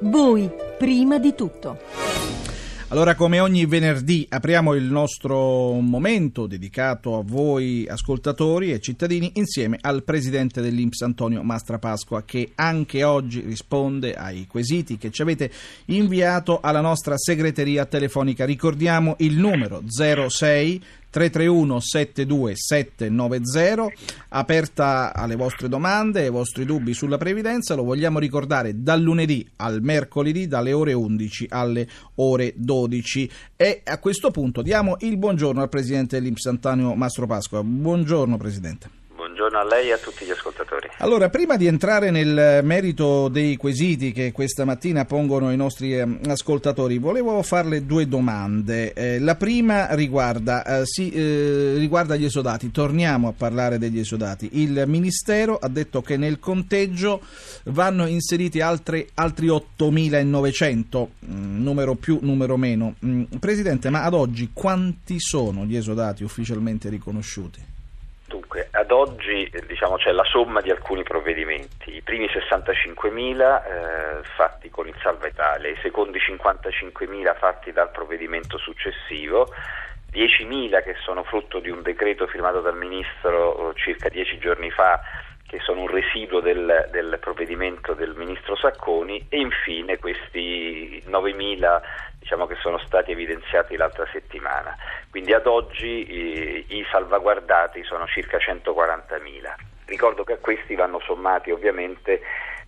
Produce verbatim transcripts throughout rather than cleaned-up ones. Voi, prima di tutto. Allora, come ogni venerdì, apriamo il nostro momento dedicato a voi ascoltatori e cittadini insieme al presidente dell'I N P S Antonio Mastrapasqua, che anche oggi risponde ai quesiti che ci avete inviato alla nostra segreteria telefonica. Ricordiamo il numero zero sei tre tre uno sette due sette nove zero, aperta alle vostre domande e ai vostri dubbi sulla previdenza. Lo vogliamo ricordare dal lunedì al mercoledì dalle ore undici alle ore dodici. E a questo punto diamo il buongiorno al presidente dell'I N P S Antonio Mastrapasqua. Buongiorno presidente. Buongiorno a lei e a tutti gli ascoltatori. Allora, prima di entrare nel merito dei quesiti che questa mattina pongono i nostri ascoltatori, volevo farle due domande. Eh, la prima riguarda, eh, sì, eh, riguarda gli esodati. Torniamo a parlare degli esodati. Il Ministero ha detto che nel conteggio vanno inseriti altre, altri ottomilanovecento, numero più, numero meno. Presidente, ma ad oggi quanti sono gli esodati ufficialmente riconosciuti? Dunque, ad oggi diciamo c'è la somma di alcuni provvedimenti, i primi sessantacinquemila eh, fatti con il Salva Italia, i secondi cinquantacinquemila fatti dal provvedimento successivo, diecimila che sono frutto di un decreto firmato dal Ministro circa dieci giorni fa, che sono un residuo del, del provvedimento del Ministro Sacconi, e infine questi novemila diciamo che sono stati evidenziati l'altra settimana. Quindi ad oggi eh, i salvaguardati sono circa centoquarantamila. Ricordo che a questi vanno sommati ovviamente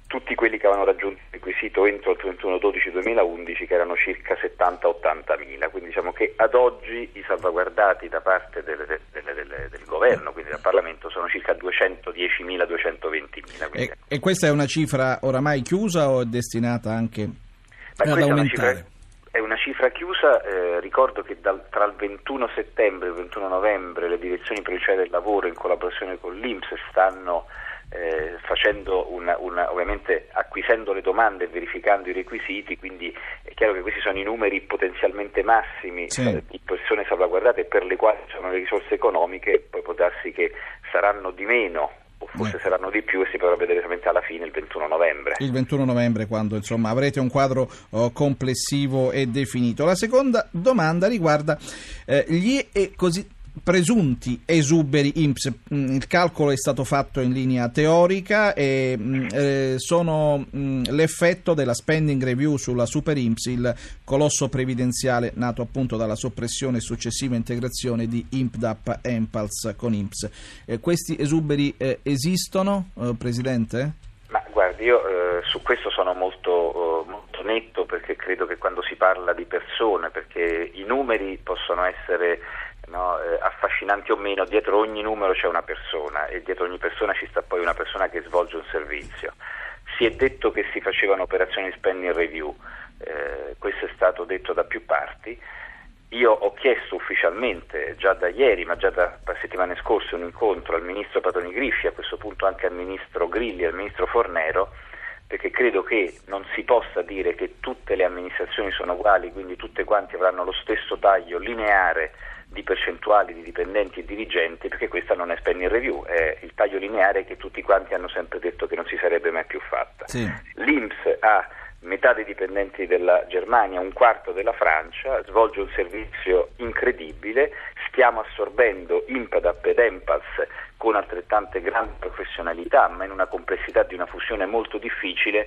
tutti quelli che avevano raggiunto il requisito entro il trentuno dicembre duemilaundici, che erano circa settanta ottanta mila. Quindi diciamo che ad oggi i salvaguardati da parte del, del, del, del governo, quindi dal Parlamento, sono circa duecentodiecimila duecentoventimila. E, e questa è una cifra oramai chiusa o è destinata anche Ma ad aumentare? Cifra... È una cifra chiusa. Eh, ricordo che dal, tra il ventuno settembre e il ventuno novembre le direzioni provinciali del lavoro, in collaborazione con l'I N P S, stanno eh, facendo una, una, ovviamente acquisendo le domande e verificando i requisiti, quindi è chiaro che questi sono i numeri potenzialmente massimi, sì, di persone salvaguardate per le quali sono le risorse economiche. Poi può darsi che saranno di meno, o forse Beh. saranno di più, e si potrà vedere esattamente alla fine il ventuno novembre. Il ventuno novembre, quando insomma avrete un quadro oh, complessivo e definito. La seconda domanda riguarda eh, gli e così presunti esuberi I N P S. Il calcolo è stato fatto in linea teorica e eh, sono mh, l'effetto della spending review sulla Super I N P S, il colosso previdenziale nato appunto dalla soppressione e successiva integrazione di IMPDAP e IMPALS con I N P S. Eh, questi esuberi eh, esistono, eh, presidente? Ma guardi, io eh, su questo sono molto, eh, molto netto, perché credo che quando si parla di persone, perché i numeri possono essere No, eh, affascinanti o meno, dietro ogni numero c'è una persona, e dietro ogni persona ci sta poi una persona che svolge un servizio. Si è detto che si facevano operazioni spending review, eh, questo è stato detto da più parti. Io ho chiesto ufficialmente già da ieri, ma già da settimane scorse, un incontro al ministro Patroni Griffi, a questo punto anche al ministro Grilli e al ministro Fornero, perché credo che non si possa dire che tutte le amministrazioni sono uguali, quindi tutte quanti avranno lo stesso taglio lineare di percentuali di dipendenti e dirigenti, perché questa non è spending review, è il taglio lineare che tutti quanti hanno sempre detto che non si sarebbe mai più fatta. Sì. L'I N P S ha metà dei dipendenti della Germania, un quarto della Francia, svolge un servizio incredibile. Stiamo assorbendo IMPDAP ed IMPALS con altrettante grande professionalità, ma in una complessità di una fusione molto difficile.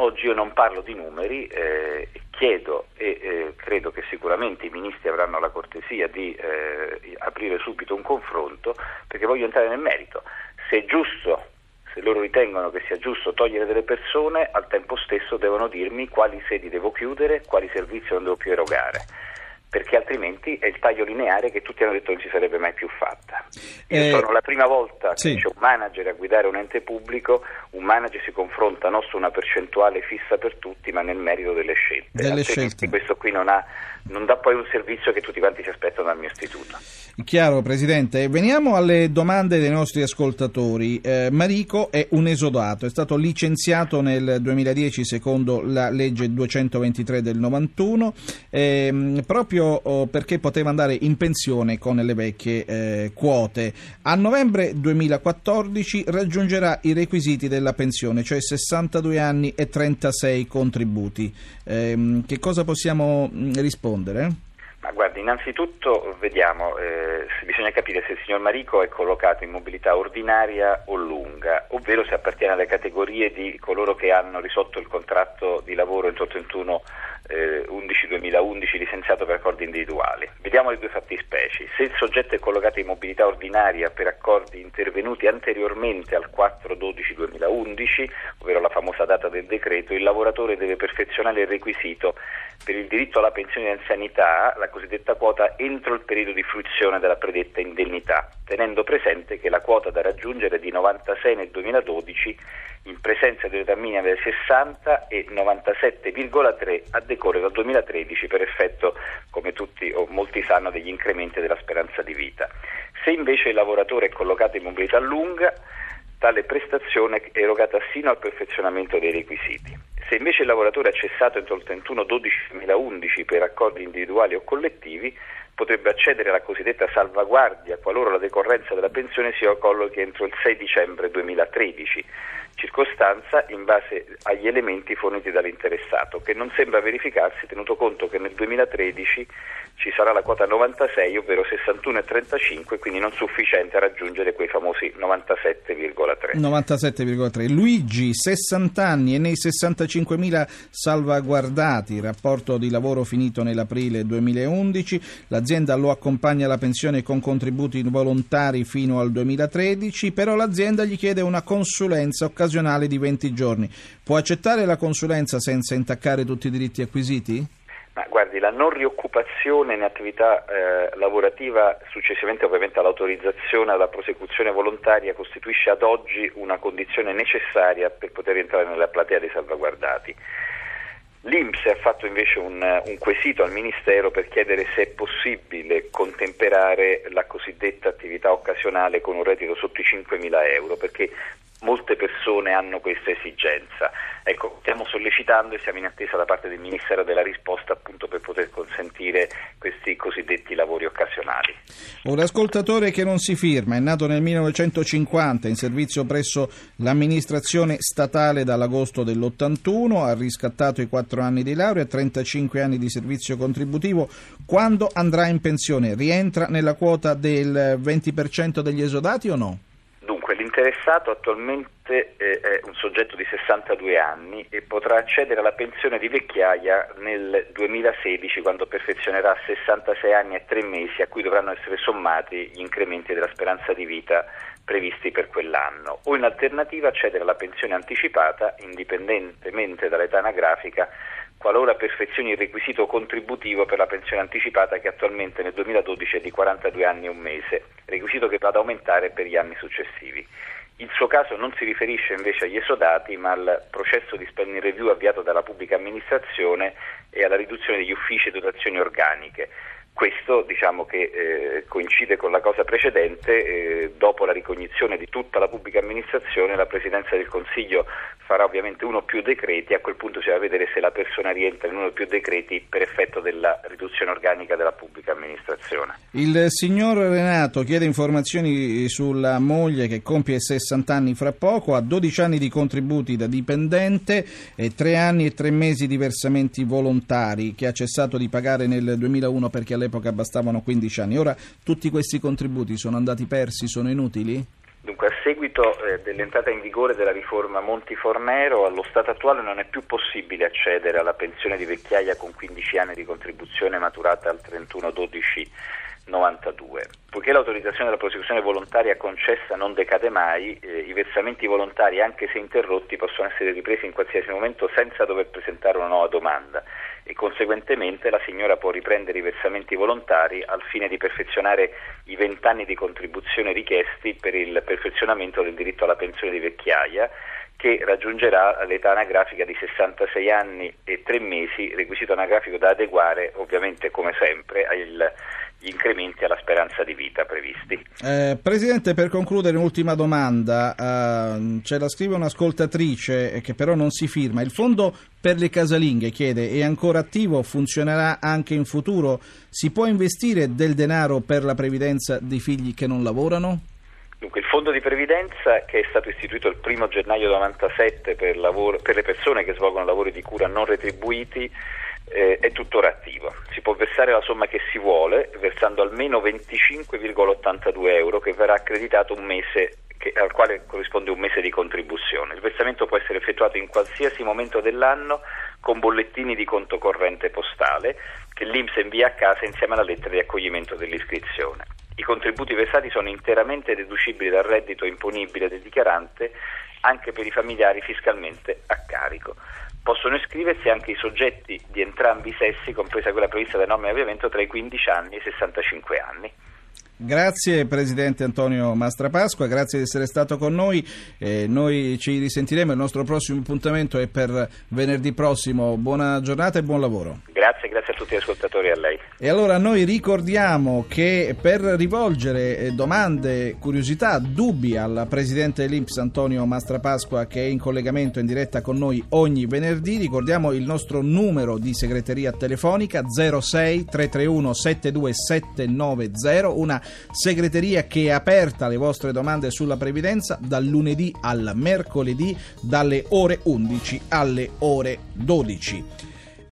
Oggi io non parlo di numeri, eh, chiedo e eh, credo che sicuramente i ministri avranno la cortesia di eh, aprire subito un confronto, perché voglio entrare nel merito. Se è giusto, se loro ritengono che sia giusto togliere delle persone, al tempo stesso devono dirmi quali sedi devo chiudere, quali servizi non devo più erogare, perché altrimenti è il taglio lineare che tutti hanno detto non si sarebbe mai più fatta. Io eh, sono la prima volta sì. che c'è un manager a guidare un ente pubblico, un manager si confronta non su una percentuale fissa per tutti, ma nel merito delle scelte. Delle scelte. Questo qui non, ha, non dà poi un servizio che tutti quanti si aspettano dal mio istituto. Chiaro, presidente. Veniamo alle domande dei nostri ascoltatori. Eh, Marico è un esodato, è stato licenziato nel duemiladieci secondo la legge duecentoventitré del novantuno, eh, proprio proprio oh, perché poteva andare in pensione con le vecchie eh, quote. A novembre duemilaquattordici raggiungerà i requisiti della pensione, cioè sessantadue anni e trentasei contributi. Eh, che cosa possiamo rispondere? Ma guardi, innanzitutto vediamo, eh, se bisogna capire se il signor Marico è collocato in mobilità ordinaria o lunga, ovvero se appartiene alle categorie di coloro che hanno risolto il contratto di lavoro entro trentuno undici duemilaundici licenziato per accordi individuali. Vediamo le due fattispecie. Se il soggetto è collocato in mobilità ordinaria per accordi intervenuti anteriormente al quattro dodici duemilaundici, ovvero la famosa data del decreto, il lavoratore deve perfezionare il requisito per il diritto alla pensione di anzianità, la cosiddetta quota, entro il periodo di fruizione della predetta indennità, tenendo presente che la quota da raggiungere è di novantasei nel duemiladodici in presenza dell'età minima del sessanta e novantasette virgola tre a decorrere dal duemilatredici per effetto, come tutti o molti sanno, degli incrementi della speranza di vita. Se invece il lavoratore è collocato in mobilità lunga, tale prestazione è erogata sino al perfezionamento dei requisiti. Se invece il lavoratore è cessato entro il trentuno dodici duemilaundici per accordi individuali o collettivi, potrebbe accedere alla cosiddetta salvaguardia qualora la decorrenza della pensione si collochi entro il sei dicembre duemilatredici, circostanza in base agli elementi forniti dall'interessato, che non sembra verificarsi tenuto conto che nel duemilatredici ci sarà la quota novantasei, ovvero sessantuno virgola trentacinque, quindi non sufficiente a raggiungere quei famosi novantasette virgola tre. novantasette virgola tre. Luigi, sessanta anni e nei sessantacinquemila salvaguardati, rapporto di lavoro finito nell'aprile duemilaundici, la L'azienda lo accompagna alla pensione con contributi volontari fino al duemilatredici, però l'azienda gli chiede una consulenza occasionale di venti giorni. Può accettare la consulenza senza intaccare tutti i diritti acquisiti? Ma guardi, la non rioccupazione in attività eh, lavorativa, successivamente ovviamente all'autorizzazione alla prosecuzione volontaria, costituisce ad oggi una condizione necessaria per poter entrare nella platea dei salvaguardati. L'I N P S ha fatto invece un, un quesito al Ministero per chiedere se è possibile contemperare la cosiddetta attività occasionale con un reddito sotto i cinquemila euro, perché molte persone hanno questa esigenza. Ecco, stiamo sollecitando e siamo in attesa da parte del Ministero della risposta, appunto, per poter consentire questi cosiddetti lavori occasionali. Un ascoltatore che non si firma è nato nel millenovecentocinquanta, in servizio presso l'amministrazione statale dall'agosto dell'ottantuno, ha riscattato i quattro anni di laurea e trentacinque anni di servizio contributivo. Quando andrà in pensione rientra nella quota del venti per cento degli esodati o no? L'interessato attualmente è un soggetto di sessantadue anni e potrà accedere alla pensione di vecchiaia nel duemilasedici, quando perfezionerà sessantasei anni e tre mesi, a cui dovranno essere sommati gli incrementi della speranza di vita previsti per quell'anno, o in alternativa accedere alla pensione anticipata indipendentemente dall'età anagrafica qualora perfezioni il requisito contributivo per la pensione anticipata, che attualmente nel duemiladodici è di quarantadue anni e un mese, requisito che va ad aumentare per gli anni successivi. Il suo caso non si riferisce invece agli esodati, ma al processo di spending review avviato dalla pubblica amministrazione e alla riduzione degli uffici e dotazioni organiche. Questo, diciamo che eh, coincide con la cosa precedente. Eh, dopo la ricognizione di tutta la pubblica amministrazione, la Presidenza del Consiglio farà ovviamente uno o più decreti, a quel punto si va a vedere se la persona rientra in uno o più decreti per effetto della riduzione organica della pubblica amministrazione. Il signor Renato chiede informazioni sulla moglie che compie sessanta anni fra poco, ha dodici anni di contributi da dipendente e tre anni e tre mesi di versamenti volontari che ha cessato di pagare nel duemilauno perché alle all'epoca bastavano quindici anni. Ora tutti questi contributi sono andati persi, sono inutili? Dunque, a seguito eh, dell'entrata in vigore della riforma Monti-Fornero, allo stato attuale non è più possibile accedere alla pensione di vecchiaia con quindici anni di contribuzione maturata al trentuno dodici novantadue. Poiché l'autorizzazione della prosecuzione volontaria concessa non decade mai, eh, i versamenti volontari, anche se interrotti, possono essere ripresi in qualsiasi momento senza dover presentare una nuova domanda, e conseguentemente la signora può riprendere i versamenti volontari al fine di perfezionare i vent'anni di contribuzione richiesti per il perfezionamento del diritto alla pensione di vecchiaia, che raggiungerà l'età anagrafica di sessantasei anni e tre mesi, requisito anagrafico da adeguare ovviamente come sempre agli incrementi alla speranza di vita previsti. Eh, Presidente, per concludere un'ultima domanda, eh, ce la scrive un'ascoltatrice che però non si firma. Il fondo per le casalinghe, chiede, è ancora attivo? Funzionerà anche in futuro? Si può investire del denaro per la previdenza di figli che non lavorano? Dunque, il fondo di previdenza, che è stato istituito il primo gennaio novantasette per, lavoro, per le persone che svolgono lavori di cura non retribuiti, eh, è tuttora attivo. Si può versare la somma che si vuole, versando almeno venticinque virgola ottantadue euro, che verrà accreditato un mese, che, al quale corrisponde un mese di contribuzione. Il versamento può essere effettuato in qualsiasi momento dell'anno con bollettini di conto corrente postale che l'I N P S invia a casa insieme alla lettera di accoglimento dell'iscrizione. I contributi versati sono interamente deducibili dal reddito imponibile del dichiarante anche per i familiari fiscalmente a carico. Possono iscriversi anche i soggetti di entrambi i sessi, compresa quella prevista dalle norme di avviamento, tra i quindici anni e sessantacinque anni. Grazie Presidente Antonio Mastrapasqua, grazie di essere stato con noi, eh, noi ci risentiremo, il nostro prossimo appuntamento è per venerdì prossimo. Buona giornata e buon lavoro. Grazie, grazie a tutti gli ascoltatori e a lei. E allora noi ricordiamo che per rivolgere domande, curiosità, dubbi al Presidente dell'I N P S Antonio Mastrapasqua, che è in collegamento in diretta con noi ogni venerdì, ricordiamo il nostro numero di segreteria telefonica zero sei tre tre uno sette due sette nove zero, una segreteria che è aperta alle vostre domande sulla previdenza dal lunedì al mercoledì dalle ore undici alle ore dodici.